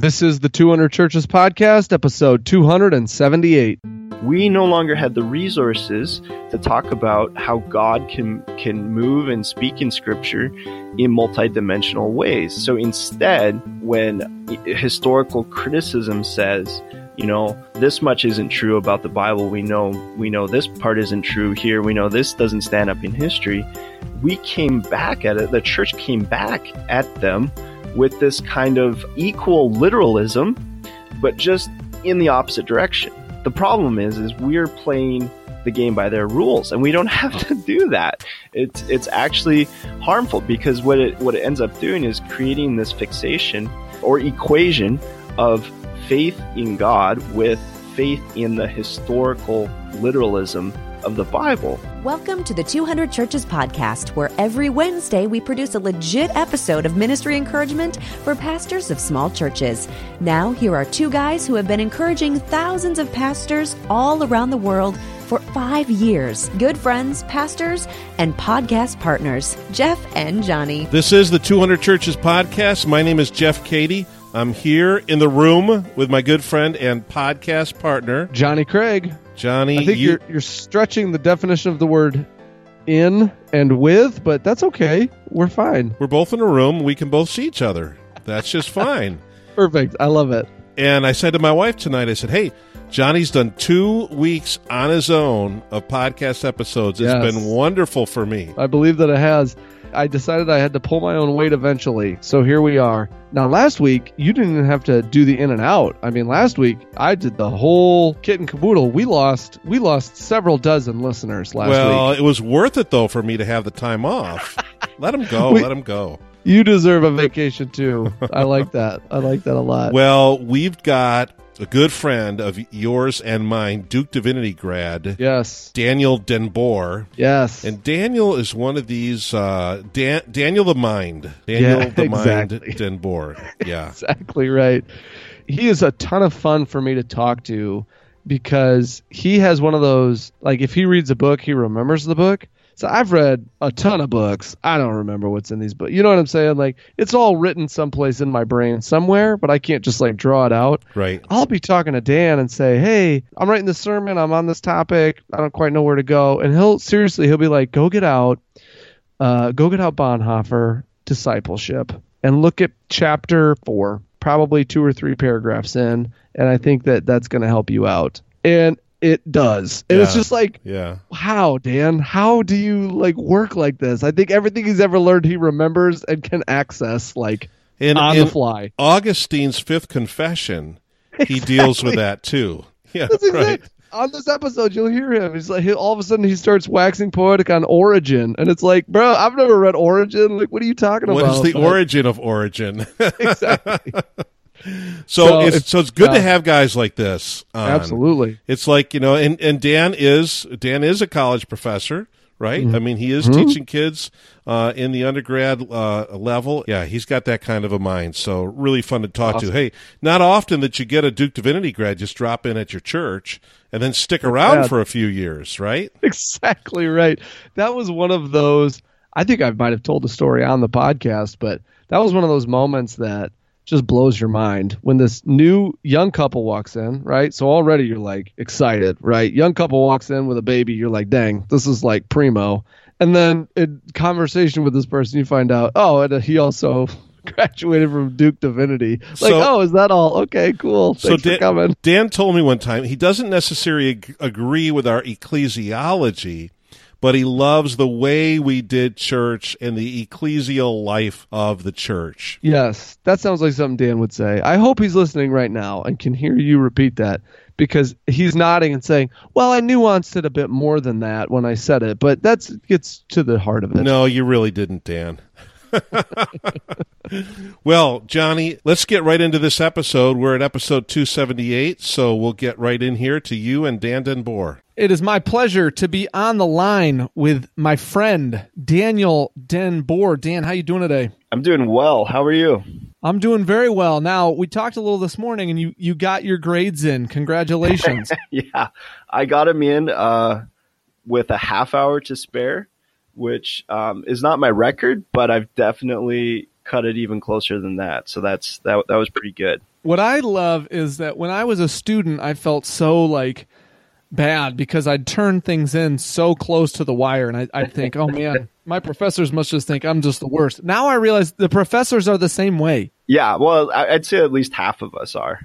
This is the 200 Churches Podcast, episode 278. We no longer had the resources to talk about how God can move and speak in Scripture in multidimensional ways. So instead, when historical criticism says, you know, this much isn't true about the Bible, we know this part isn't true here, we know this doesn't stand up in history, we came back at it, the church came back at them with this kind of equal literalism, but just in the opposite direction. The problem is we're playing the game by their rules, and we don't have to do that. It's actually harmful, because what it ends up doing is creating this fixation or equation of faith in God with faith in the historical literalism of the Bible. Welcome to the 200 Churches Podcast, where every Wednesday we produce a legit episode of ministry encouragement for pastors of small churches. Now, here are two guys who have been encouraging thousands of pastors all around the world for 5 years. Good friends, pastors, and podcast partners, Jeff and Johnny. This is the 200 Churches Podcast. My name is Jeff Cady. I'm here in the room with my good friend and podcast partner, Johnny Craig. Johnny, I think you're stretching the definition of the word in and with, but that's okay. We're fine. We're both in a room. We can both see each other. That's just fine. Perfect. I love it. And I said to my wife tonight, I said, hey, Johnny's done 2 weeks on his own of podcast episodes. It's been wonderful for me. I believe that it has. I decided I had to pull my own weight eventually, so here we are. Now, last week, you didn't even have to do the in and out. I mean, last week, I did the whole kit and caboodle. We lost several dozen listeners last week. Well, it was worth it, though, for me to have the time off. Let them go. Let them go. You deserve a vacation, too. I like that. I like that a lot. Well, we've got a good friend of yours and mine, Duke Divinity grad. Yes. Daniel Den Boer. Yes. And Daniel is one of these, Daniel the Mind. Daniel Mind Den Boer. Yeah. Exactly right. He is a ton of fun for me to talk to, because he has one of those, like, if he reads a book, he remembers the book. So I've read a ton of books. I don't remember what's in these books. You know what I'm saying? Like, it's all written someplace in my brain somewhere, but I can't just, like, draw it out. Right. I'll be talking to Dan and say, hey, I'm writing this sermon. I'm on this topic. I don't quite know where to go. And he'll be like, go get out Bonhoeffer discipleship and look at chapter 4, probably 2 or 3 paragraphs in. And I think that that's going to help you out. And it does. And it's just like, how, Dan? How do you, like, work like this? I think everything he's ever learned, he remembers and can access, like, on the fly. Augustine's Fifth Confession, he deals with that, too. Yeah, that's right. On this episode, you'll hear him. He's like, all of a sudden, he starts waxing poetic on Origen, and it's like, bro, I've never read Origen. Like, what are you talking about? What is the origin of Origen? Exactly. So it's good to have guys like this on. Absolutely. It's like, you know, and Dan is a college professor, right? Mm-hmm. I mean, he is teaching kids in the undergrad level. Yeah, he's got that kind of a mind. So really fun to talk to. Hey, not often that you get a Duke Divinity grad just drop in at your church and then stick around for a few years, right? Exactly right. That was one of those, I think I might have told the story on the podcast, but that was one of those moments that just blows your mind when this new young couple walks in, right? So already you're like excited, right? Young couple walks in with a baby. You're like, dang, this is like primo. And then in conversation with this person, you find out, oh, and he also graduated from Duke Divinity. Like, so, oh, is that all? Okay, cool. Thanks for coming. Dan told me one time, he doesn't necessarily agree with our ecclesiology, but he loves the way we did church and the ecclesial life of the church. Yes, that sounds like something Dan would say. I hope he's listening right now and can hear you repeat that, because he's nodding and saying, well, I nuanced it a bit more than that when I said it, but that gets to the heart of it. No, you really didn't, Dan. Well, Johnny, let's get right into this episode. We're at episode 278, so we'll get right in here to you and Dan Den Boer. It is my pleasure to be on the line with my friend, Daniel Den Boer. Dan, how you doing today? I'm doing well. How are you? I'm doing very well. Now, we talked a little this morning, and you got your grades in. Congratulations. Yeah, I got them in with a half hour to spare, which is not my record, but I've definitely cut it even closer than that. So that was pretty good. what I love is that when I was a student, I felt so like bad because I'd turn things in so close to the wire, and I'd think, oh man, my professors must just think I'm just the worst. Now I realize the professors are the same way. Yeah, well, I'd say at least half of us are.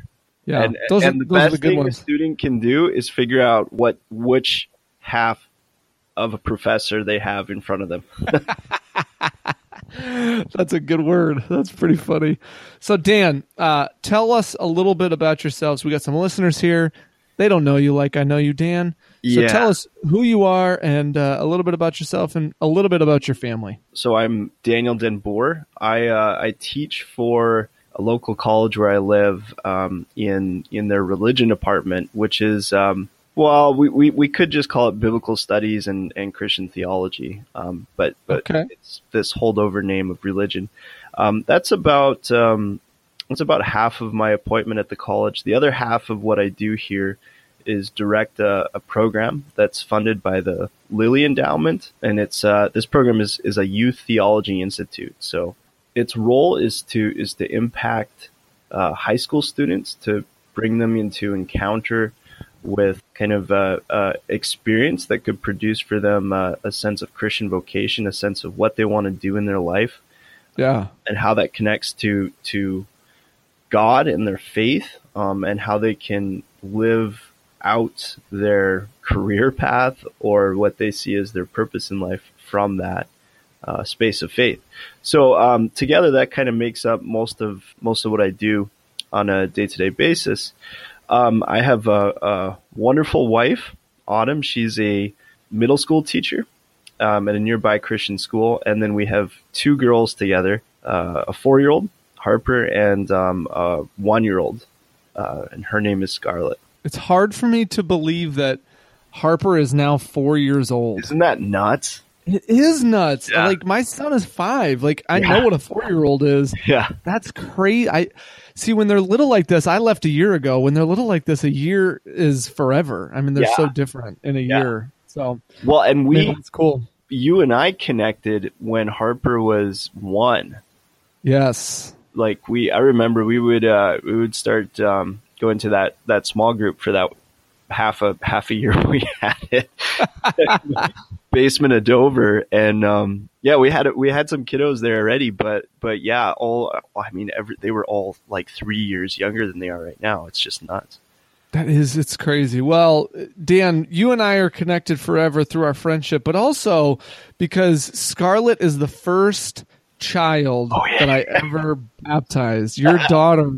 Yeah, and the best thing a student can do is figure out which half of a professor they have in front of them. That's a good word. That's pretty funny. So, Dan, tell us a little bit about yourselves. We got some listeners here. They don't know you like I know you, Dan. So tell us who you are and a little bit about yourself and a little bit about your family. So I'm Daniel Den Boer. I teach for a local college where I live in their religion department, which is, well, we could just call it biblical studies and Christian theology, but it's this holdover name of religion. That's about half of my appointment at the college. The other half of what I do here is direct a program that's funded by the Lilly Endowment, and it's this program is a youth theology institute. So its role is to impact high school students, to bring them into encounter with kind of experience that could produce for them a sense of Christian vocation, a sense of what they want to do in their life, and how that connects to God and their faith, and how they can live out their career path or what they see as their purpose in life from that space of faith. So together, that kind of makes up most of what I do on a day-to-day basis. I have a wonderful wife, Autumn. She's a middle school teacher at a nearby Christian school. And then we have two girls together, a 4-year-old, Harper, and a 1-year-old, and her name is Scarlett. It's hard for me to believe that Harper is now 4 years old. Isn't that nuts? It is nuts. Yeah. Like, my son is 5. Like, I know what a 4-year-old is. Yeah. That's crazy. See, when they're little like this, I left a year ago. When they're little like this, a year is forever. I mean, they're so different in a year. So, well, and it's cool. You and I connected when Harper was 1. Yes. Like, I remember we would start going to that small group for that half a year we had it. Basement of Dover, and we had some kiddos there already, but they were all like 3 years younger than they are right now. It's just nuts. It's crazy. Well, Dan, you and I are connected forever through our friendship, but also because Scarlett is the first child that I ever baptized. Your daughter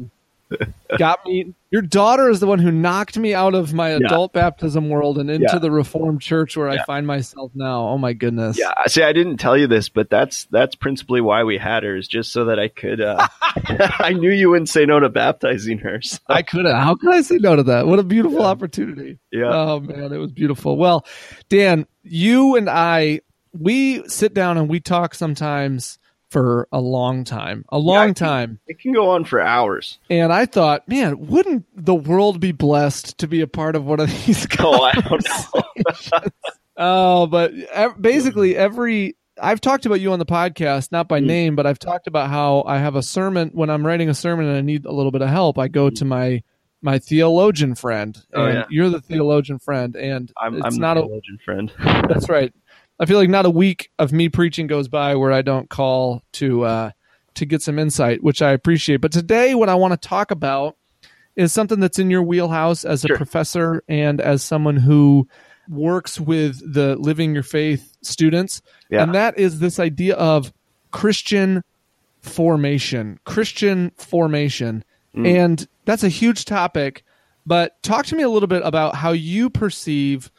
got me. Your daughter is the one who knocked me out of my adult baptism world and into the Reformed Church where I find myself now. Oh my goodness! Yeah, see, I didn't tell you this, but that's principally why we had her, is just so that I could. I knew you wouldn't say no to baptizing her. So. I couldn't. How could I say no to that? What a beautiful opportunity! Yeah. Oh man, it was beautiful. Well, Dan, you and I, we sit down and we talk sometimes for a long time. It can go on for hours. And I thought, man, wouldn't the world be blessed to be a part of one of these conversations? Oh, I don't know. But basically I've talked about you on the podcast, not by name, but I've talked about how I have a sermon. When I'm writing a sermon and I need a little bit of help, I go to my theologian friend. Oh, and you're the theologian friend. And I'm not the theologian friend. That's right. I feel like not a week of me preaching goes by where I don't call to get some insight, which I appreciate. But today what I want to talk about is something that's in your wheelhouse as a professor and as someone who works with the Living Your Faith students. Yeah. And that is this idea of Christian formation. And that's a huge topic. But talk to me a little bit about how you perceive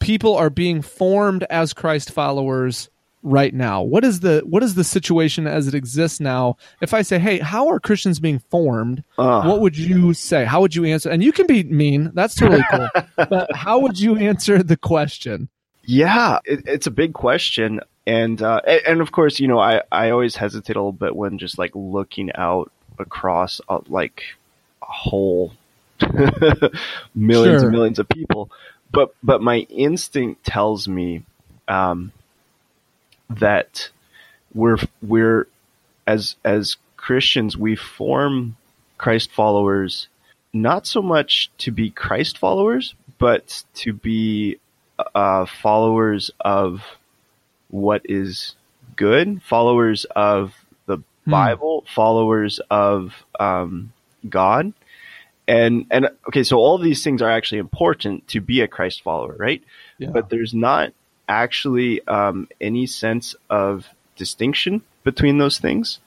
people are being formed as Christ followers right now. What is the situation as it exists now? If I say, hey, how are Christians being formed? What would you say? How would you answer? And you can be mean. That's totally cool. But how would you answer the question? Yeah, it's a big question. And of course, you know, I always hesitate a little bit when just like looking out across like a whole millions and millions of people. But my instinct tells me that we're as Christians, we form Christ followers, not so much to be Christ followers, but to be followers of what is good, followers of the Bible, followers of God. And okay, so all of these things are actually important to be a Christ follower, right? Yeah. But there's not actually any sense of distinction between those things.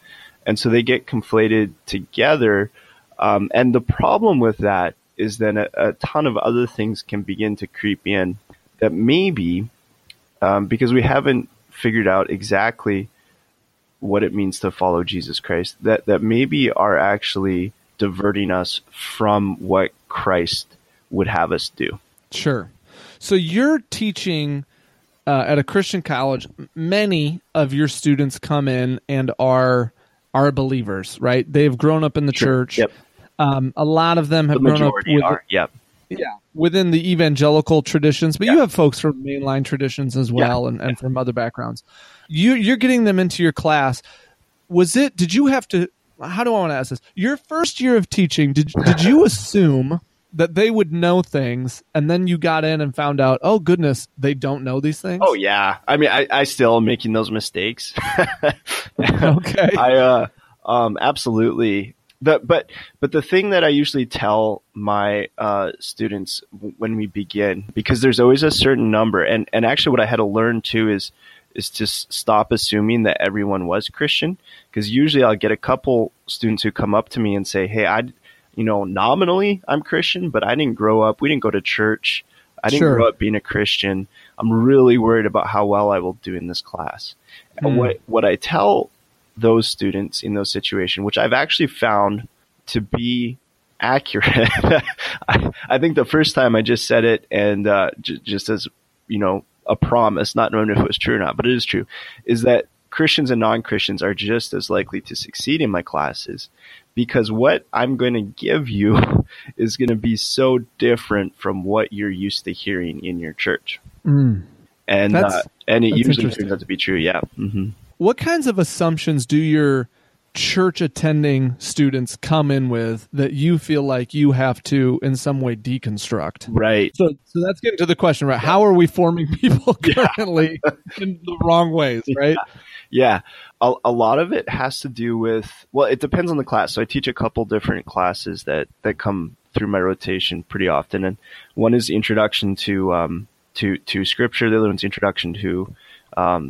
And so they get conflated together. And the problem with that is then a ton of other things can begin to creep in that maybe, because we haven't figured out exactly what it means to follow Jesus Christ, that maybe are actually diverting us from what Christ would have us do. Sure. So you're teaching at a Christian college. Many of your students come in and are believers, right? They've grown up in the church. Yep. A lot of them have grown up within the evangelical traditions, but you have folks from mainline traditions as well and from other backgrounds. You're getting them into your class. How do I want to ask this? Your first year of teaching, did you assume that they would know things, and then you got in and found out, oh, goodness, they don't know these things? Oh, yeah. I mean, I still am making those mistakes. Okay. I absolutely. But the thing that I usually tell my students when we begin, because there's always a certain number, and actually what I had to learn, too, is to stop assuming that everyone was Christian, because usually I'll get a couple students who come up to me and say, hey, nominally I'm Christian, but I didn't grow up. We didn't go to church. I didn't grow up being a Christian. I'm really worried about how well I will do in this class. And what I tell those students in those situations, which I've actually found to be accurate. I think the first time I just said it and just as, a promise, not knowing if it was true or not, but it is true, is that Christians and non-Christians are just as likely to succeed in my classes, because what I'm going to give you is going to be so different from what you're used to hearing in your church. And it usually turns out to be true. Yeah. Mm-hmm. What kinds of assumptions do your church attending students come in with that you feel like you have to in some way deconstruct? Right. So that's getting to the question, right? How are we forming people currently in the wrong ways, right? Yeah. A lot of it has to do with, well, it depends on the class. So I teach a couple different classes that come through my rotation pretty often. And one is introduction to scripture. The other one's introduction to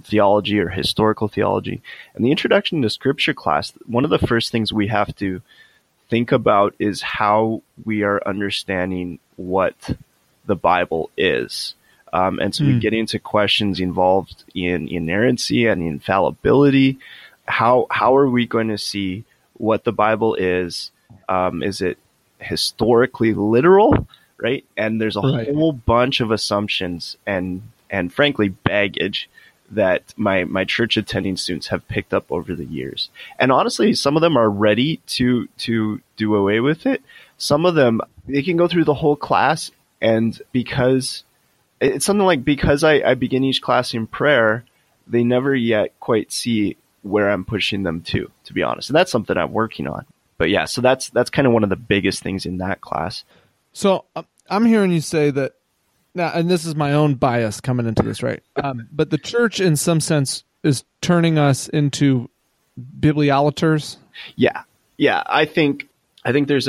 theology or historical theology. And the introduction to scripture class, one of the first things we have to think about is how we are understanding what the Bible is. And so we get into questions involved in inerrancy and infallibility. How are we going to see what the Bible is? Is it historically literal, right? And there's a whole bunch of assumptions and frankly baggage that my church attending students have picked up over the years. And honestly, some of them are ready to do away with it. Some of them, they can go through the whole class, and because it's something like, because I begin each class in prayer, they never yet quite see where I'm pushing them to be honest. And that's something I'm working on. But yeah, so that's kind of one of the biggest things in that class. So I'm hearing you say that, now, and this is my own bias coming into this, right? But the church, in some sense, is turning us into bibliolaters. Yeah. I think there's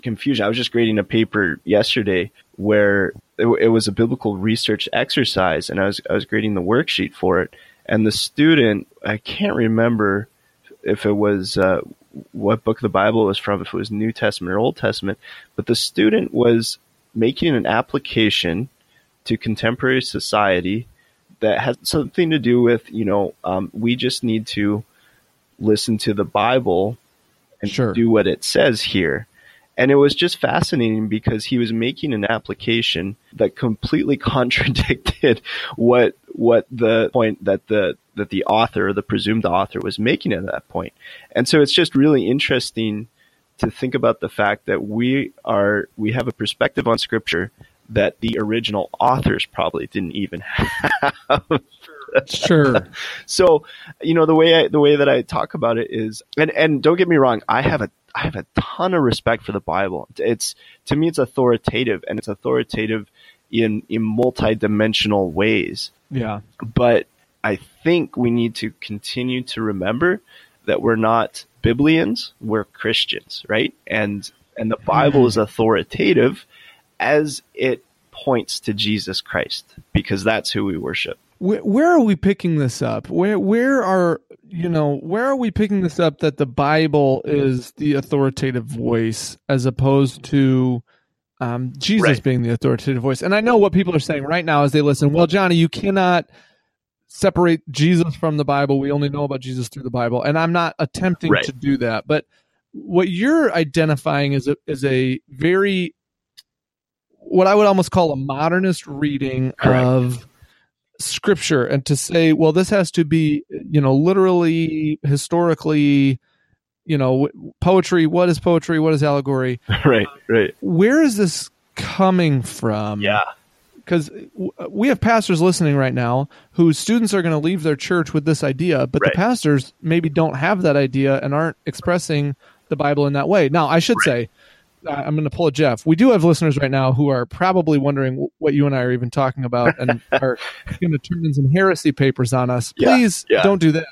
confusion. I was just grading a paper yesterday where it was a biblical research exercise, and I was grading the worksheet for it. And the student, I can't remember if it was what book of the Bible it was from, if it was New Testament or Old Testament, but the student was making an application to contemporary society that has something to do with, we just need to listen to the Bible and do what it says here. And it was just fascinating because he was making an application that completely contradicted what the point that the author or the presumed author was making at that point. And so it's just really interesting to think about the fact that we have a perspective on scripture that the original authors probably didn't even have. Sure. So, you know, the way that I talk about it is, and don't get me wrong, I have a ton of respect for the Bible. It's, to me, it's authoritative, and it's authoritative in multi-dimensional ways. Yeah. But I think we need to continue to remember that we're not Biblians, we're Christians, right? And the Bible is authoritative as it points to Jesus Christ, because that's who we worship. Where are we picking this up? Where are we picking this up that the Bible is the authoritative voice as opposed to Jesus being the authoritative voice? And I know what people are saying right now as they listen. Well, Johnny, you cannot separate Jesus from the Bible. We only know about Jesus through the Bible. And I'm not attempting to do that. But what you're identifying is a very, what I would almost call a modernist reading of Scripture, and to say, well, this has to be, you know, literally, historically, you know, poetry. What is poetry? What is allegory? Right. Where is this coming from? Yeah. Because we have pastors listening right now whose students are going to leave their church with this idea, but the pastors maybe don't have that idea and aren't expressing the Bible in that way. Now, I should say, I'm going to pull a Jeff. We do have listeners right now who are probably wondering what you and I are even talking about and are going to turn in some heresy papers on us. Please don't do that.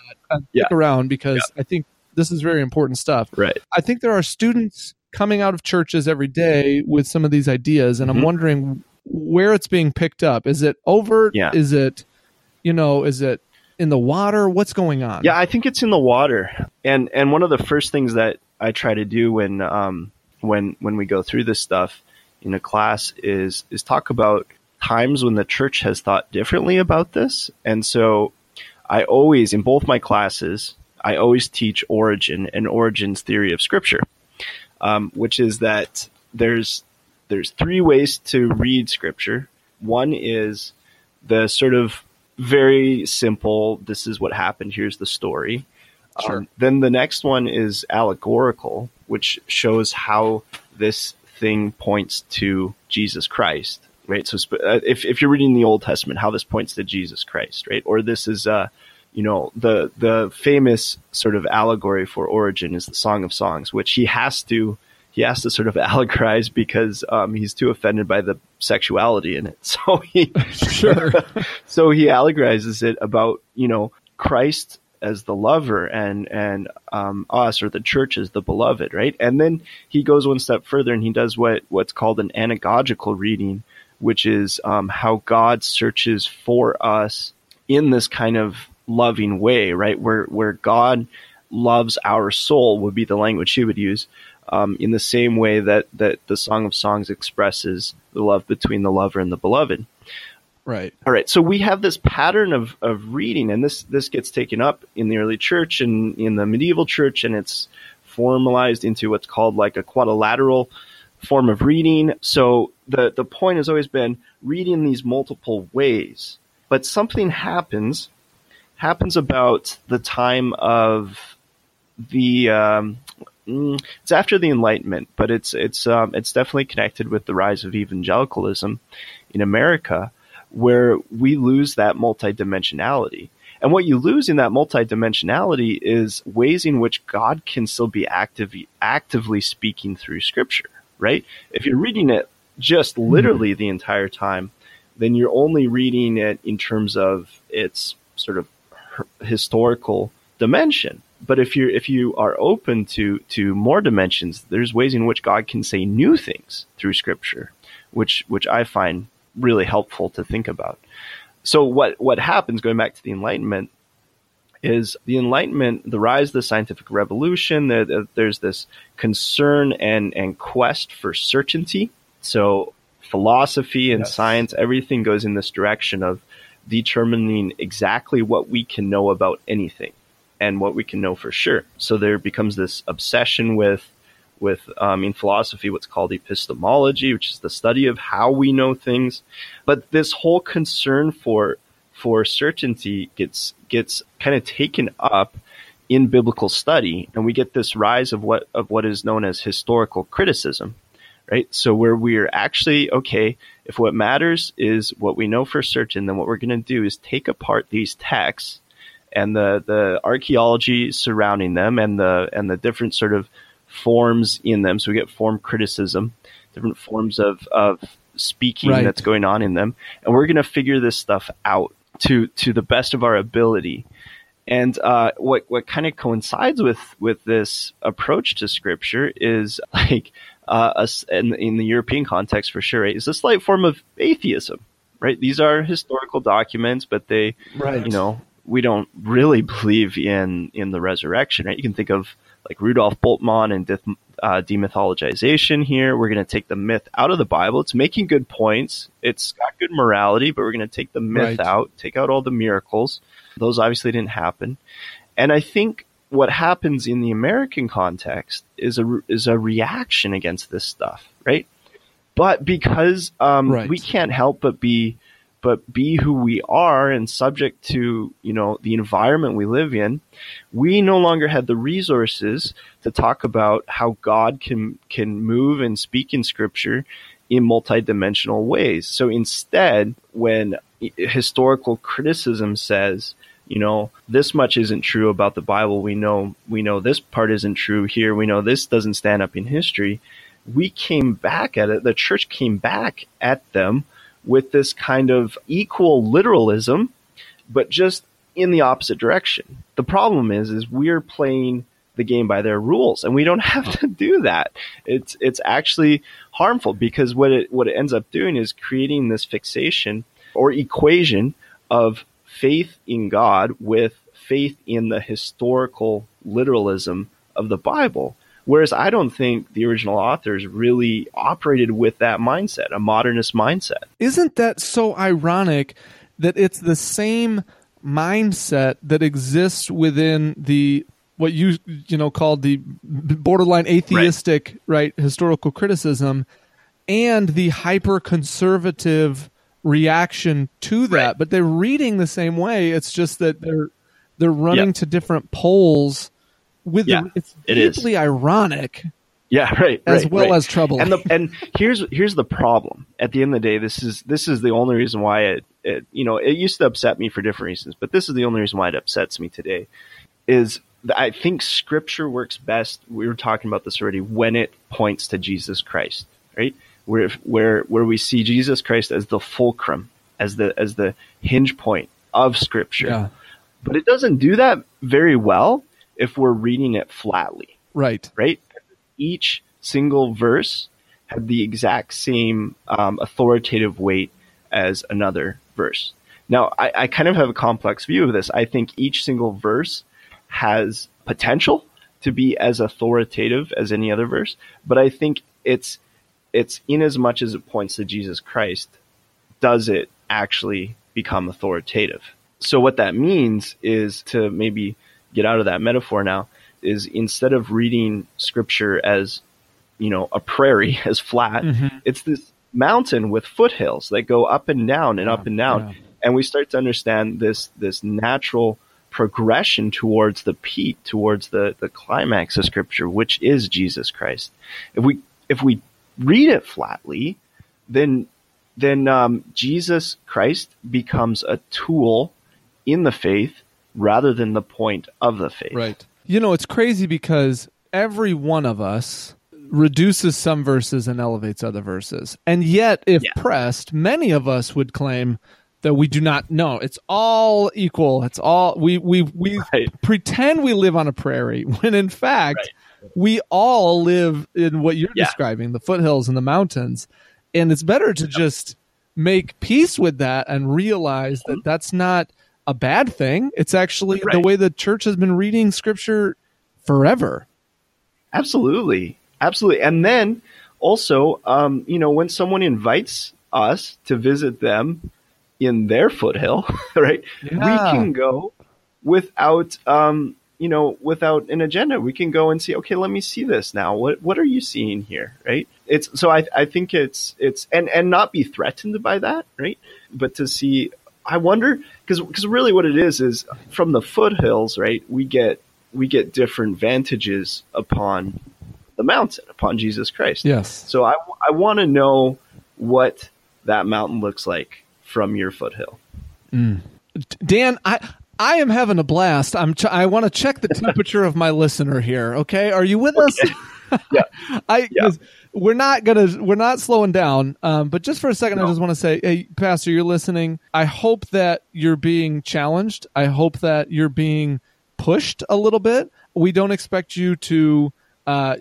Stick around, because I think this is very important stuff. Right. I think there are students coming out of churches every day with some of these ideas, and I'm wondering where it's being picked up. Is it overt? Yeah. Is it, you know, is it in the water? What's going on? Yeah, I think it's in the water. And one of the first things that I try to do when we go through this stuff in a class is talk about times when the church has thought differently about this. And so I always, in both my classes, I always teach Origen and Origen's theory of Scripture, which is that there's three ways to read Scripture. One is the sort of very simple, this is what happened, here's the story. Sure. Then the next one is allegorical, which shows how this thing points to Jesus Christ, right? So if you're reading the Old Testament, how this points to Jesus Christ, right? Or this is, you know, the famous sort of allegory for Origen is the Song of Songs, which he has to sort of allegorize because he's too offended by the sexuality in it. So he allegorizes it about, you know, Christ as the lover and us, or the church, as the beloved, right? And then he goes one step further and he does what's called an anagogical reading, which is how God searches for us in this kind of loving way, right? Where God loves our soul would be the language he would use. In the same way that the Song of Songs expresses the love between the lover and the beloved. Right. All right. So we have this pattern of reading, and this gets taken up in the early church and in the medieval church, and it's formalized into what's called like a quadrilateral form of reading. So the point has always been reading these multiple ways, but something happens about the time of the it's after the Enlightenment, but it's definitely connected with the rise of evangelicalism in America, where we lose that multidimensionality. And what you lose in that multidimensionality is ways in which God can still be actively speaking through Scripture, right? If you're reading it just literally the entire time, then you're only reading it in terms of its sort of historical dimension. But if you are open to more dimensions, there's ways in which God can say new things through Scripture, which I find really helpful to think about. So what happens, going back to the Enlightenment, is the rise of the scientific revolution, there's this concern and quest for certainty. So philosophy and science, everything goes in this direction of determining exactly what we can know about anything, and what we can know for sure. So there becomes this obsession with in philosophy, what's called epistemology, which is the study of how we know things. But this whole concern for certainty gets kind of taken up in biblical study, and we get this rise of what is known as historical criticism, right? So where we're actually, okay, If what matters is what we know for certain, then what we're going to do is take apart these texts and the archaeology surrounding them and the different sort of forms in them. So we get form criticism, different forms of speaking right. that's going on in them. And we're going to figure this stuff out to the best of our ability. And what kind of coincides with this approach to Scripture is like us in the European context for sure, right, is this light form of atheism, right? These are historical documents, but they, right. you know, we don't really believe in the resurrection, right? You can think of like Rudolf Bultmann and demythologization here. We're going to take the myth out of the Bible. It's making good points. It's got good morality, but we're going to take the myth right. out, take out all the miracles. Those obviously didn't happen. And I think what happens in the American context is a reaction against this stuff, right? But because right. we can't help but be who we are and subject to, you know, the environment we live in, we no longer had the resources to talk about how God can move and speak in Scripture in multidimensional ways. So instead, when historical criticism says, you know, this much isn't true about the Bible, we know this part isn't true here, we know this doesn't stand up in history, we came back at it, the church came back at them with this kind of equal literalism, but just in the opposite direction. The problem is we're playing the game by their rules, and we don't have to do that. It's actually harmful, because what it ends up doing is creating this fixation or equation of faith in God with faith in the historical literalism of the Bible. Whereas I don't think the original authors really operated with that mindset, a modernist mindset. Isn't that so ironic that it's the same mindset that exists within the what you called the borderline atheistic right historical criticism and the hyper conservative reaction to that, right. but they're reading the same way. It's just that they're running yep. to differt poles. It's deeply ironic. Yeah, right. As right, well right. as troubling. And here's the problem. At the end of the day, this is the only reason why it used to upset me for different reasons, but this is the only reason why it upsets me today. Is that I think Scripture works best. We were talking about this already when it points to Jesus Christ, right? Where we see Jesus Christ as the fulcrum, as the hinge point of Scripture. Yeah. But it doesn't do that very well if we're reading it flatly. Right. Right? Each single verse had the exact same authoritative weight as another verse. Now, I kind of have a complex view of this. I think each single verse has potential to be as authoritative as any other verse, but I think it's in as much as it points to Jesus Christ, does it actually become authoritative? So what that means is to maybe get out of that metaphor now is instead of reading Scripture as, you know, a prairie as flat, mm-hmm. it's this mountain with foothills that go up and down and up and down. Yeah. And we start to understand this natural progression towards the peak, towards the climax of Scripture, which is Jesus Christ. If we read it flatly, then Jesus Christ becomes a tool in the faith rather than the point of the faith. Right. You know, it's crazy because every one of us reduces some verses and elevates other verses. And yet, if pressed, many of us would claim that we do not know. It's all equal. It's all we right. pretend we live on a prairie when in fact right. we all live in what you're describing, the foothills and the mountains. And it's better to just make peace with that and realize that that's not a bad thing. It's actually right. the way the church has been reading Scripture forever. Absolutely. Absolutely. And then also, you know, when someone invites us to visit them in their foothill, right, we can go without, you know, without an agenda. We can go and see, okay, let me see this now. What are you seeing here? Right. It's, so I think it's, and not be threatened by that. Right. But to see, I wonder, because really what it is from the foothills, right, we get different vantages upon the mountain, upon Jesus Christ. Yes. So I want to know what that mountain looks like from your foothill. Mm. Dan, I am having a blast. I want to check the temperature of my listener here. Okay, are you with us? Yeah. We're not slowing down. But just for a second, I just want to say, hey, Pastor, you're listening. I hope that you're being challenged. I hope that you're being pushed a little bit. We don't expect you to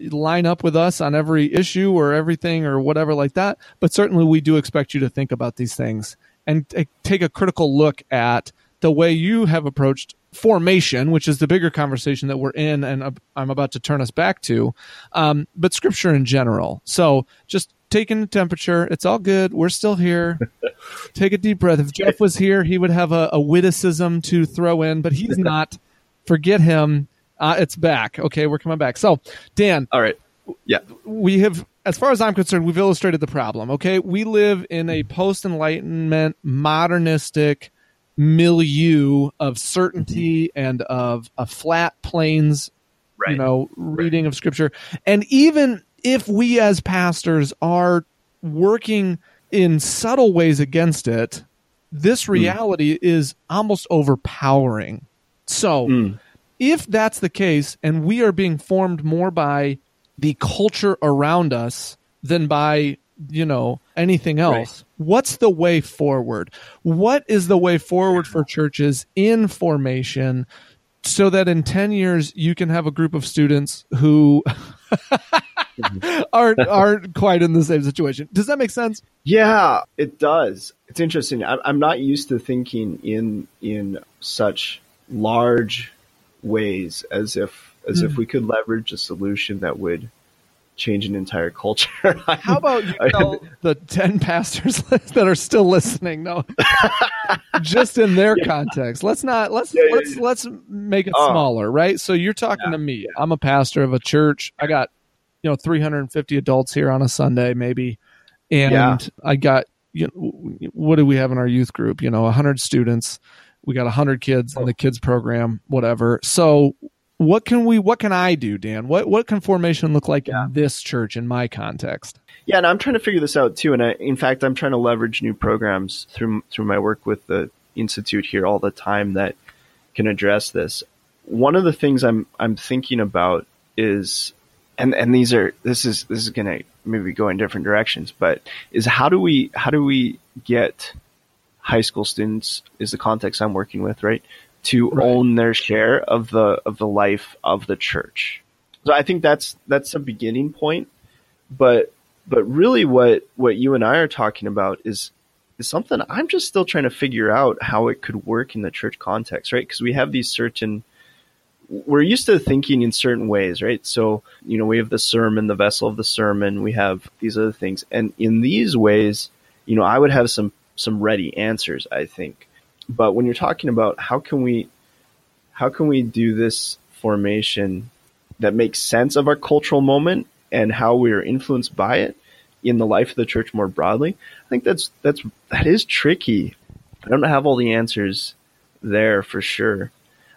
line up with us on every issue or everything or whatever like that. But certainly we do expect you to think about these things and take a critical look at the way you have approached formation, which is the bigger conversation that we're in and I'm about to turn us back to, but Scripture in general. So just taking the temperature. It's all good. We're still here. Take a deep breath. If Jeff was here, he would have a witticism to throw in, but he's not. Forget him. It's back. Okay, we're coming back. So, Dan. All right. Yeah. We have, as far as I'm concerned, we've illustrated the problem. Okay, we live in a post-Enlightenment, modernistic milieu of certainty and of a flat plains, reading of Scripture. And even if we as pastors are working in subtle ways against it, this reality is almost overpowering. So if that's the case, and we are being formed more by the culture around us than by anything else, what's the way forward? What is the way forward for churches in formation so that in 10 years you can have a group of students who aren't quite in the same situation? Does that make sense? Yeah, it does. It's interesting. I'm not used to thinking in such large ways as if we could leverage a solution that would change an entire culture. How about you tell the 10 pastors that are still listening? No, just in their context. Let's make it smaller, right? So you're talking to me. I'm a pastor of a church. I got 350 adults here on a Sunday, maybe, and I got what do we have in our youth group? 100 students. We got 100 kids in the kids program, whatever. So what can I do, Dan? What can formation look like in this church in my context? Yeah, and I'm trying to figure this out too. And I'm trying to leverage new programs through my work with the Institute here all the time that can address this. One of the things I'm thinking about is, and this is gonna maybe go in different directions, but is how do we get high school students, is the context I'm working with, right, to own their share of the life of the church. So I think that's a beginning point, but really what you and I are talking about is something I'm just still trying to figure out how it could work in the church context, right? Because we have we're used to thinking in certain ways, right? So, we have the sermon, the vessel of the sermon, we have these other things. And in these ways, I would have some ready answers, I think. But when you're talking about how can we do this formation that makes sense of our cultural moment and how we are influenced by it in the life of the church more broadly, I think that is tricky. I don't have all the answers there for sure.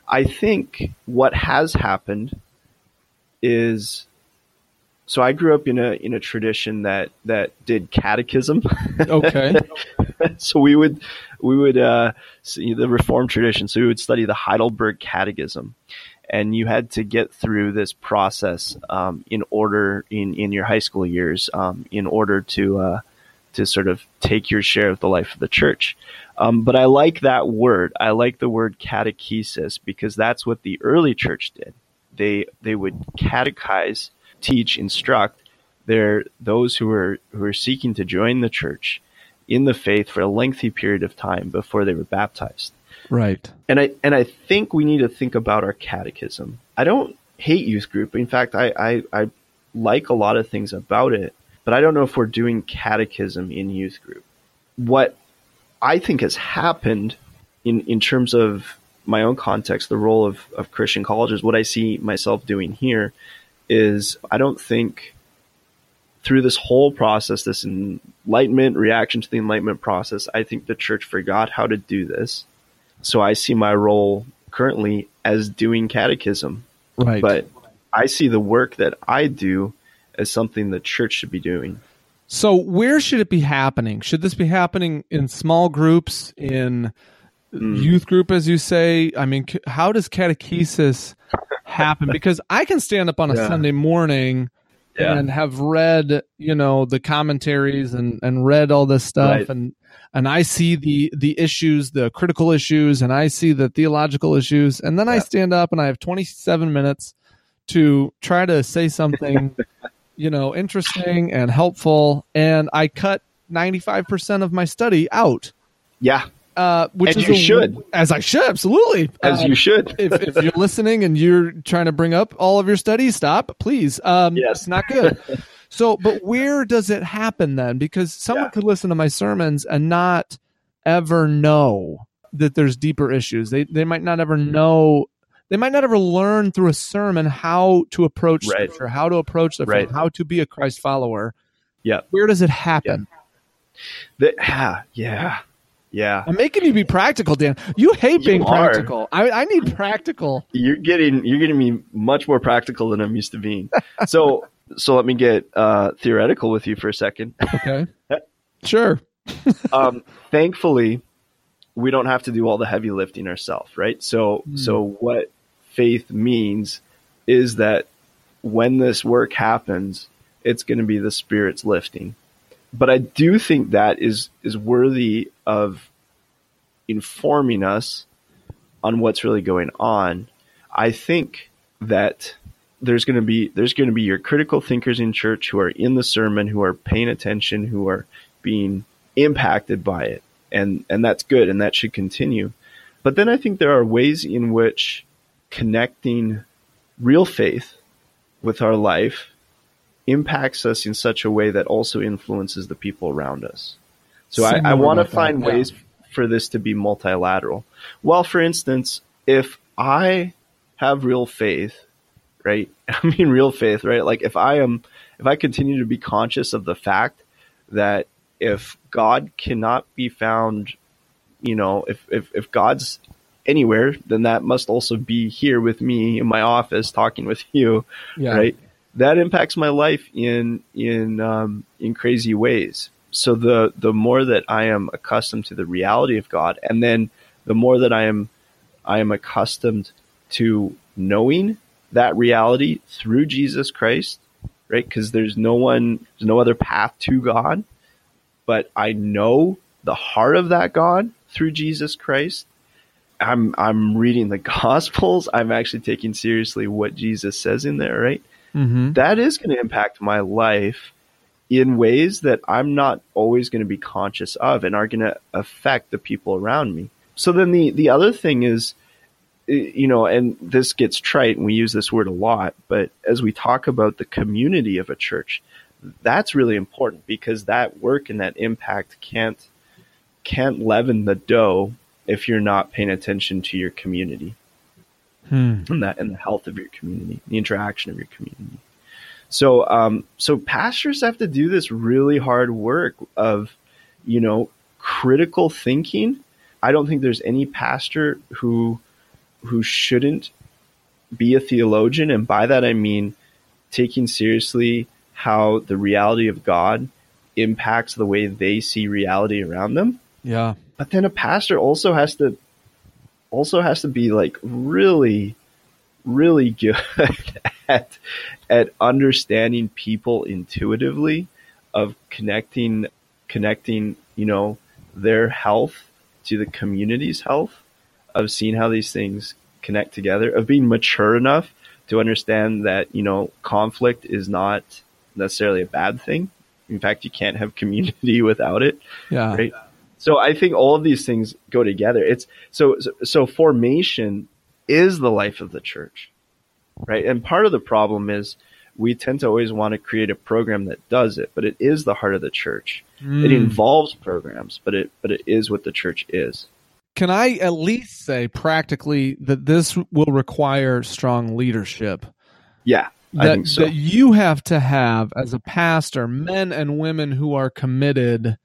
I think what has happened is, so I grew up in a tradition that did catechism. Okay. So we would see the Reformed tradition. So we would study the Heidelberg Catechism, and you had to get through this process in order in your high school years in order to sort of take your share of the life of the church. But I like that word. I like the word catechesis because that's what the early church did. They would catechize, teach, instruct those who are seeking to join the church in the faith for a lengthy period of time before they were baptized. Right. And I think we need to think about our catechism. I don't hate youth group. In fact, I like a lot of things about it, but I don't know if we're doing catechism in youth group. What I think has happened in terms of my own context, the role of Christian colleges, what I see myself doing here is I don't think through this whole process, this Enlightenment reaction to the Enlightenment process, I think the church forgot how to do this. So I see my role currently as doing catechism. Right. But I see the work that I do as something the church should be doing. So where should it be happening? Should this be happening in small groups, in youth group, as you say? I mean, how does catechesis happen? Because I can stand up on a Sunday morning and have read, you know, the commentaries and read all this stuff. Right. And I see the issues, the critical issues, and I see the theological issues. And then I stand up and I have 27 minutes to try to say something you know, interesting and helpful, and I cut 95% of my study out. Yeah, which and is you should, as I should, absolutely, as you should. If you're listening and you're trying to bring up all of your studies, stop, please. Yes, it's not good. So, but where does it happen then? Because someone could listen to my sermons and not ever know that there's deeper issues. They might not ever know. They might not ever learn through a sermon how to approach Scripture, how to approach the faith, how to be a Christ follower. Yeah. Where does it happen? Yeah. I'm making you be practical, Dan. You hate being practical. I need practical. You're getting me much more practical than I'm used to being. So let me get theoretical with you for a second. Okay. Sure. Thankfully, we don't have to do all the heavy lifting ourselves, right? So what faith means is that when this work happens, it's going to be the Spirit's lifting. But I do think that is worthy of informing us on what's really going on. I think that there's going to be your critical thinkers in church who are in the sermon, who are paying attention, who are being impacted by it. And that's good, and that should continue. But then I think there are ways in which connecting real faith with our life impacts us in such a way that also influences the people around us. So I want to find ways for this to be multilateral. Well, for instance, if I have real faith, right? I mean, real faith, right? Like if I continue to be conscious of the fact that if God cannot be found, you know, if God's anywhere, then that must also be here with me in my office talking with you, right? That impacts my life in crazy ways. So the more that I am accustomed to the reality of God, and then the more that I am accustomed to knowing that reality through Jesus Christ, right? Because there's no other path to God. But I know the heart of that God through Jesus Christ. I'm reading the Gospels. I'm actually taking seriously what Jesus says in there, right? Mm-hmm. That is going to impact my life in ways that I'm not always going to be conscious of and are going to affect the people around me. So then the other thing is, you know, and this gets trite and we use this word a lot, but as we talk about the community of a church, that's really important because that work and that impact can't leaven the dough if you're not paying attention to your community and the health of your community, the interaction of your community. So pastors have to do this really hard work of, you know, critical thinking. I don't think there's any pastor who shouldn't be a theologian, and by that I mean taking seriously how the reality of God impacts the way they see reality around them. Yeah. But then a pastor also has to be like really, really good at understanding people intuitively, of connecting, you know, their health to the community's health, of seeing how these things connect together, of being mature enough to understand that, you know, conflict is not necessarily a bad thing. In fact, you can't have community without it. Yeah. Right. So I think all of these things go together. It's so formation is the life of the church, right? And part of the problem is we tend to always want to create a program that does it, but it is the heart of the church. It involves programs, but it is what the church is. Can I at least say practically that this will require strong leadership? Yeah. That you have to have, as a pastor, men and women who are committed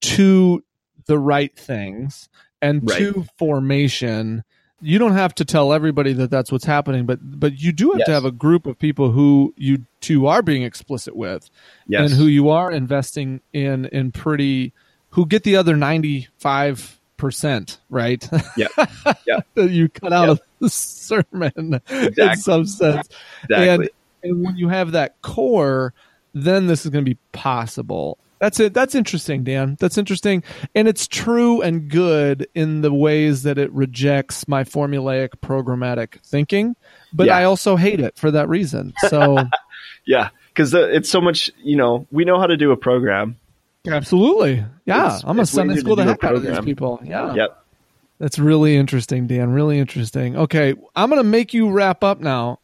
to the right things and to formation you don't have to tell everybody that that's what's happening, but you do have yes. to have a group of people who you two are being explicit with yes. and who you are investing in pretty, who get the other 95%, right? Yeah. Yeah. You cut out of the sermon exactly. in some sense. Exactly. And when you have that core, then this is going to be possible. That's it. That's interesting, Dan. That's interesting. And it's true and good in the ways that it rejects my formulaic programmatic thinking, but yeah. I also hate it for that reason. So, yeah, because it's so much, you know, we know how to do a program. Absolutely. Yeah. I'm going to send school the heck out of these people. Yeah. Yep. That's really interesting, Dan. Really interesting. Okay. I'm going to make you wrap up now.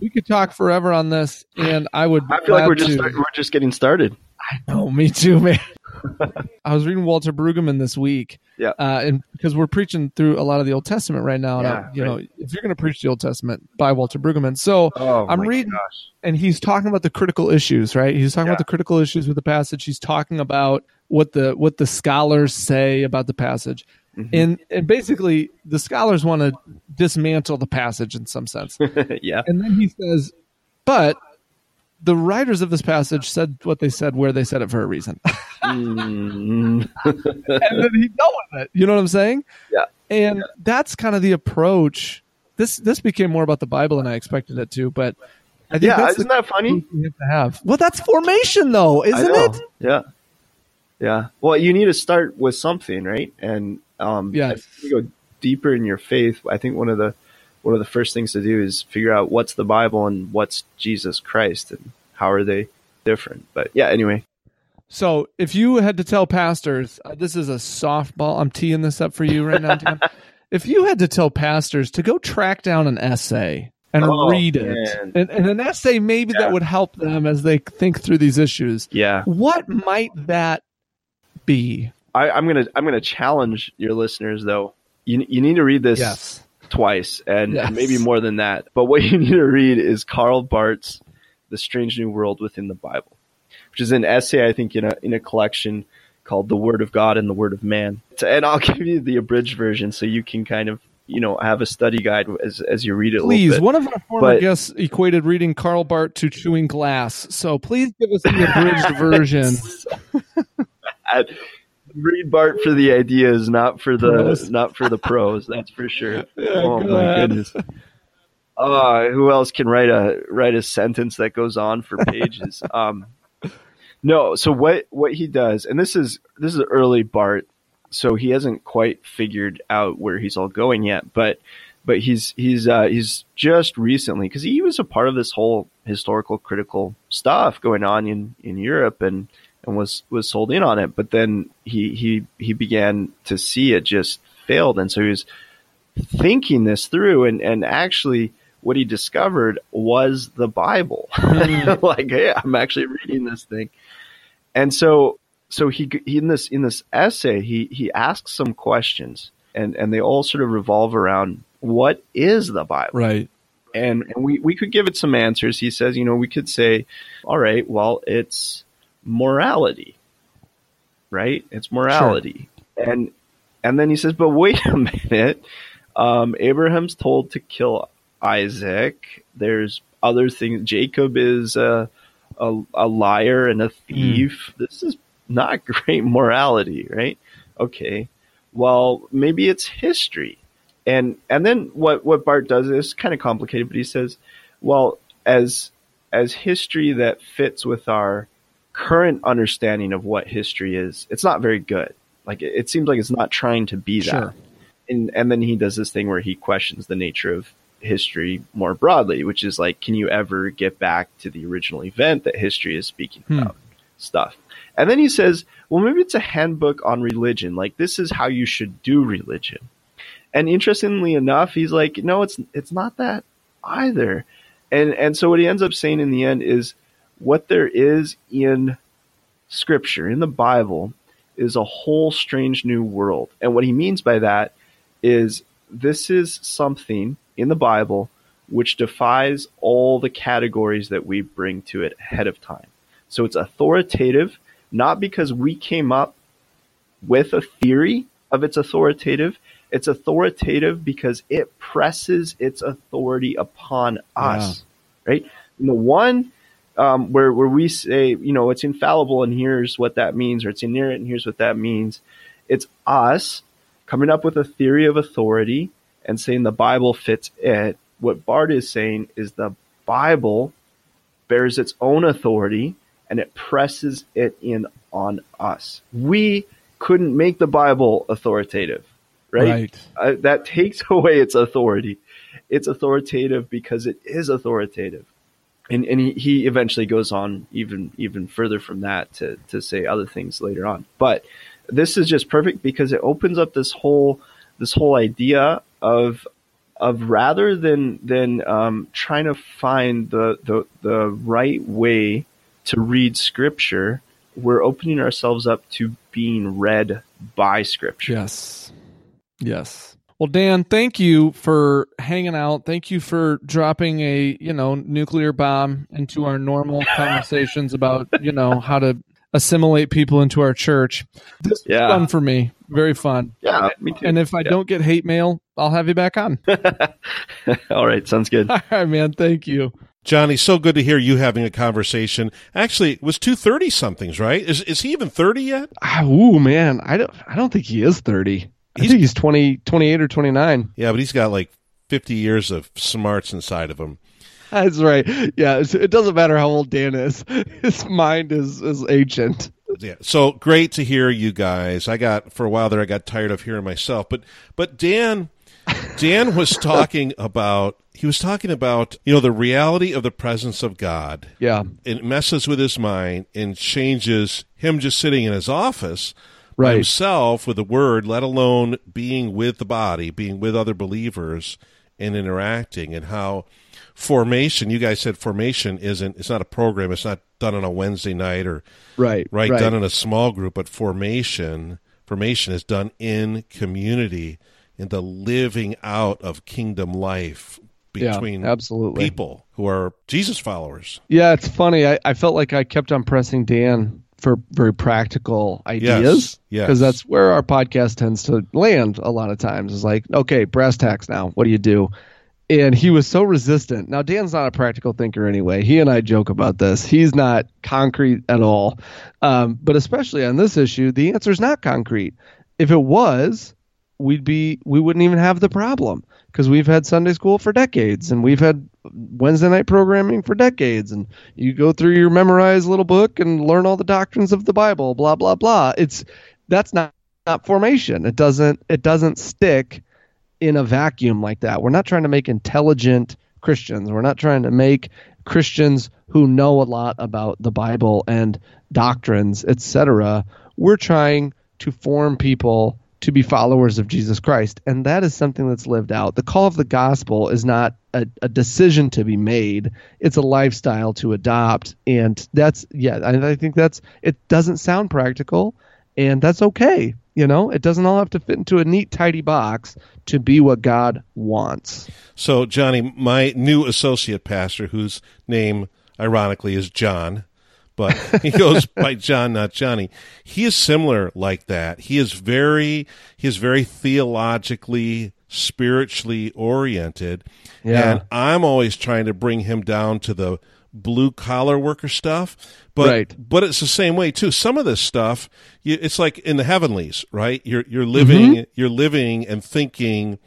We could talk forever on this, and I would. I feel like we're just getting started. I know, me too, man. I was reading Walter Brueggemann this week, and because we're preaching through a lot of the Old Testament right now, and you know, if you're going to preach the Old Testament, by Walter Brueggemann. So I'm reading, and he's talking about the critical issues, right? He's talking about the critical issues with the passage. He's talking about what the scholars say about the passage. Mm-hmm. And basically, the scholars want to dismantle the passage in some sense. Yeah. And then he says, but the writers of this passage said what they said, where they said it for a reason. Mm. And then he dealt with it. You know what I'm saying? Yeah. And that's kind of the approach. This became more about the Bible than I expected it to, but I think isn't that funny? You have to have. Well, that's formation, though, isn't it? Yeah. Yeah. Well, you need to start with something, right? And if you go deeper in your faith, I think one of the first things to do is figure out what's the Bible and what's Jesus Christ and how are they different. But yeah, anyway. So if you had to tell pastors, this is a softball. I'm teeing this up for you right now, Dan. If you had to tell pastors to go track down an essay and read it, and an essay maybe that would help them as they think through these issues, what might that be? I'm gonna challenge your listeners though. You need to read this twice and maybe more than that. But what you need to read is Karl Barth's "The Strange New World Within the Bible," which is an essay I think in a collection called "The Word of God and the Word of Man." And I'll give you the abridged version so you can kind of have a study guide as you read it. Please, a little bit. One of our former guests equated reading Karl Barth to chewing glass, so please give us the abridged version. Read Bart for the ideas, not for the pros. That's for sure. Yeah, my goodness! Who else can write a sentence that goes on for pages? No. So what he does, and this is early Bart, so he hasn't quite figured out where he's all going yet. But he's just recently, because he was a part of this whole historical critical stuff going on in Europe and was sold in on it, but then he began to see it just failed, and so he was thinking this through, and actually what he discovered was the Bible. Like, hey, I'm actually reading this thing, and so he in this essay he asks some questions, and they all sort of revolve around what is the Bible, right? And we could give it some answers. He says, we could say, all right, well, it's morality, right? It's morality. Sure. And then he says, but wait a minute. Abraham's told to kill Isaac. There's other things. Jacob is a liar and a thief. This is not great morality, right? Okay. Well, maybe it's history. And then what Bart does is kind of complicated, but he says, well, as history that fits with our current understanding of what history is, it's not very good. Like it seems like it's not trying to be that. Sure. And then he does this thing where he questions the nature of history more broadly, which is like, can you ever get back to the original event that history is speaking about stuff? And then he says, well, maybe it's a handbook on religion. Like this is how you should do religion. And interestingly enough, he's like, no, it's not that either. And so what he ends up saying in the end is, what there is in Scripture, in the Bible, is a whole strange new world. And what he means by that is this is something in the Bible which defies all the categories that we bring to it ahead of time. So it's authoritative, not because we came up with a theory of its authoritative. It's authoritative because it presses its authority upon us, right? And the one where we say, you know, it's infallible and here's what that means, or it's inerrant and here's what that means. It's us coming up with a theory of authority and saying the Bible fits it. What Barth is saying is the Bible bears its own authority and it presses it in on us. We couldn't make the Bible authoritative, right? That takes away its authority. It's authoritative because it is authoritative. And he eventually goes on even further from that to say other things later on. But this is just perfect because it opens up this whole idea of rather than trying to find the right way to read Scripture, we're opening ourselves up to being read by Scripture. Yes. Well, Dan, thank you for hanging out. Thank you for dropping a, nuclear bomb into our normal conversations about, how to assimilate people into our church. This is fun for me. Very fun. Yeah, me too. And if I don't get hate mail, I'll have you back on. All right. Sounds good. All right, man. Thank you. Johnny, so good to hear you having a conversation. Actually, it was 2 30-somethings, right? Is he even 30 yet? Oh, man. I don't think he is 30. I think he's 20, 28 or 29. Yeah, but he's got like 50 years of smarts inside of him. That's right. Yeah, it doesn't matter how old Dan is. His mind is ancient. Yeah. So great to hear you guys. I got tired of hearing myself. But Dan was talking about, the reality of the presence of God. Yeah. It messes with his mind and changes him just sitting in his office by himself with the word, let alone being with the body, being with other believers and interacting, and how formation, you guys said formation it's not a program, it's not done on a Wednesday night or done in a small group, but formation is done in community, in the living out of kingdom life between people who are Jesus followers. Yeah, it's funny. I felt like I kept on pressing Dan for very practical ideas, because that's where our podcast tends to land a lot of times. It's like, okay, brass tacks now, what do you do? And he was so resistant. Now, Dan's not a practical thinker anyway. He and I joke about this. He's not concrete at all. But especially on this issue, the answer is not concrete. If it was, we wouldn't even have the problem, because we've had Sunday school for decades, and we've had Wednesday night programming for decades, and you go through your memorized little book and learn all the doctrines of the Bible, blah, blah, blah. That's not formation. It doesn't stick in a vacuum like that. We're not trying to make intelligent Christians. We're not trying to make Christians who know a lot about the Bible and doctrines, etc. We're trying to form people to be followers of Jesus Christ. And that is something that's lived out. The call of the gospel is not a decision to be made. It's a lifestyle to adopt. And I think it doesn't sound practical, and that's okay. It doesn't all have to fit into a neat, tidy box to be what God wants. So, Johnny, my new associate pastor, whose name ironically is John, but he goes by John, not Johnny. He is similar like that. He is very theologically, spiritually oriented. Yeah. And I'm always trying to bring him down to the blue-collar worker stuff. But, but it's the same way, too. Some of this stuff, it's like in the heavenlies, right? You're living and thinking,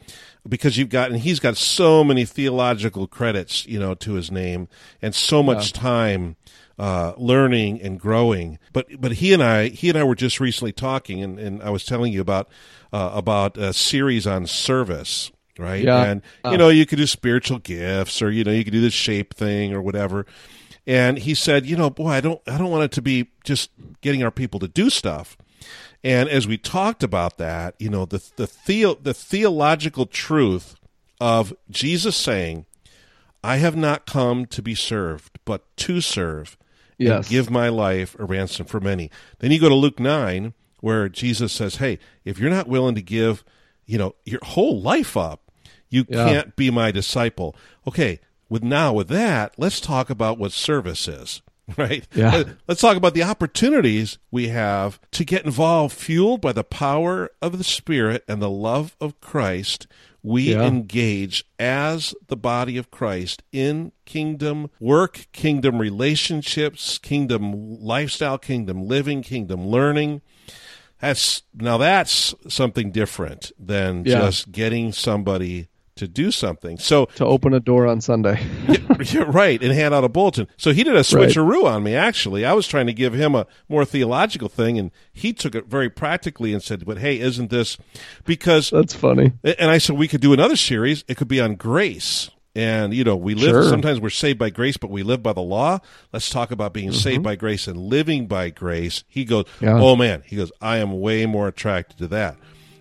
because he's got so many theological credits, to his name, and so much time learning and growing. But he and I were just recently talking, and I was telling you about a series on service, right? Yeah. And you could do spiritual gifts, or you could do the shape thing or whatever. And he said, I don't want it to be just getting our people to do stuff. And as we talked about that, the theological truth of Jesus saying, I have not come to be served, but to serve and give my life a ransom for many. Then you go to Luke 9, where Jesus says, hey, if you're not willing to give, your whole life up, you can't be my disciple. Okay, with that, let's talk about what service is. right? Yeah. Let's talk about the opportunities we have to get involved, fueled by the power of the Spirit and the love of Christ. We engage as the body of Christ in kingdom work, kingdom relationships, kingdom lifestyle, kingdom living, kingdom learning. That's something different than just getting somebody to do something. So to open a door on Sunday. Right, and hand out a bulletin. So he did a switcheroo on me, actually. I was trying to give him a more theological thing, and he took it very practically and said, but hey, isn't this because... That's funny. And I said, we could do another series. It could be on grace. And, you know, we live, sometimes we're saved by grace, but we live by the law. Let's talk about being saved by grace and living by grace. He goes, oh man, he goes, I am way more attracted to that.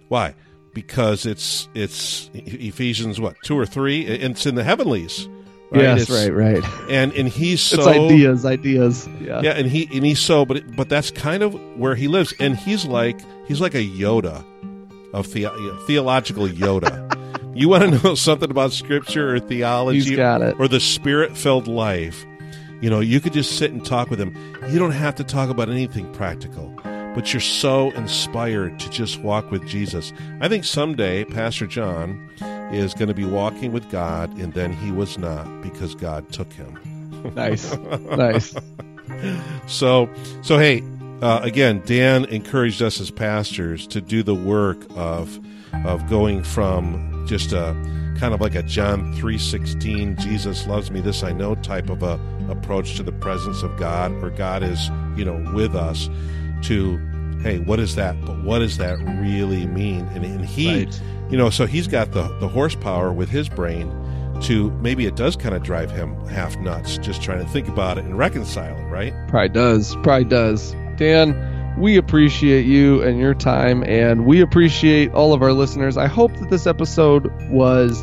Why? Because it's Ephesians, 2 or 3, and it's in the heavenlies. Right? Yes, right. And he's so... It's ideas. Yeah, but that's kind of where he lives. And he's like a Yoda, theological Yoda. You want to know something about Scripture or theology or the Spirit-filled life, you know, you could just sit and talk with him. You don't have to talk about anything practical, but you're so inspired to just walk with Jesus. I think someday Pastor John is going to be walking with God, and then he was not because God took him. Nice. So hey, again, Dan encouraged us as pastors to do the work of going from just a kind of like a John 3:16, Jesus loves me, this I know type of a approach to the presence of God, or God is, you know, with us, to, hey, what is that? But what does that really mean? And he, you know, so he's got the horsepower with his brain to, maybe it does kind of drive him half nuts just trying to think about it and reconcile it, right? Probably does. Dan, we appreciate you and your time, and we appreciate all of our listeners. I hope that this episode was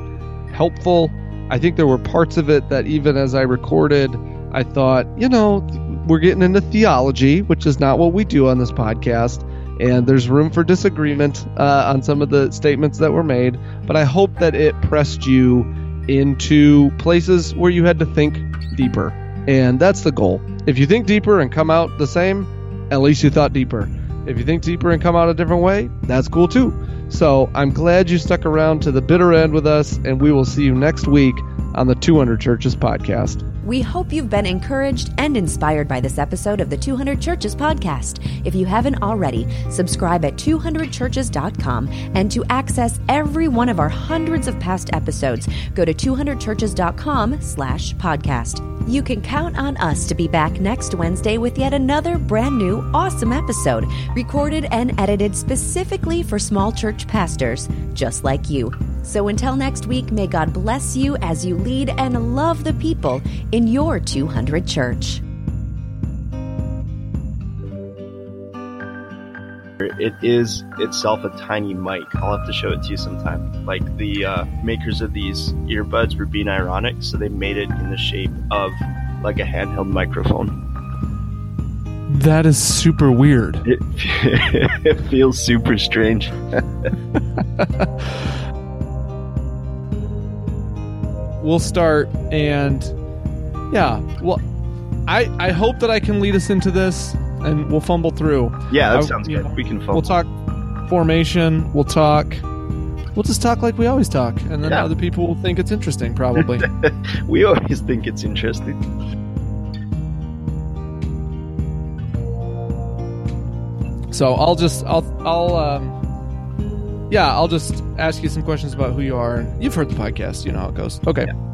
helpful. I think there were parts of it that even as I recorded, I thought, you know, we're getting into theology, which is not what we do on this podcast, and there's room for disagreement on some of the statements that were made, but I hope that it pressed you into places where you had to think deeper, and that's the goal. If you think deeper and come out the same, at least you thought deeper. If you think deeper and come out a different way, that's cool too. So I'm glad you stuck around to the bitter end with us, and we will see you next week on the 200 Churches Podcast. We hope you've been encouraged and inspired by this episode of the 200 Churches Podcast. If you haven't already, subscribe at 200churches.com, and to access every one of our hundreds of past episodes, go to 200churches.com/podcast. You can count on us to be back next Wednesday with yet another brand new, awesome episode, recorded and edited specifically for small church pastors just like you. So until next week, may God bless you as you lead and love the people in your 200 church. It is itself a tiny mic. I'll have to show it to you sometime. Like, the makers of these earbuds were being ironic, so they made it in the shape of like a handheld microphone. That is super weird. It feels super strange. We'll start, and I hope that I can lead us into this. And we'll fumble through. Yeah, that sounds good. We can fumble. We'll talk formation. We'll just talk like we always talk. And then other people will think it's interesting, probably. We always think it's interesting. So I'll just ask you some questions about who you are. You've heard the podcast. You know how it goes. Okay. Yeah.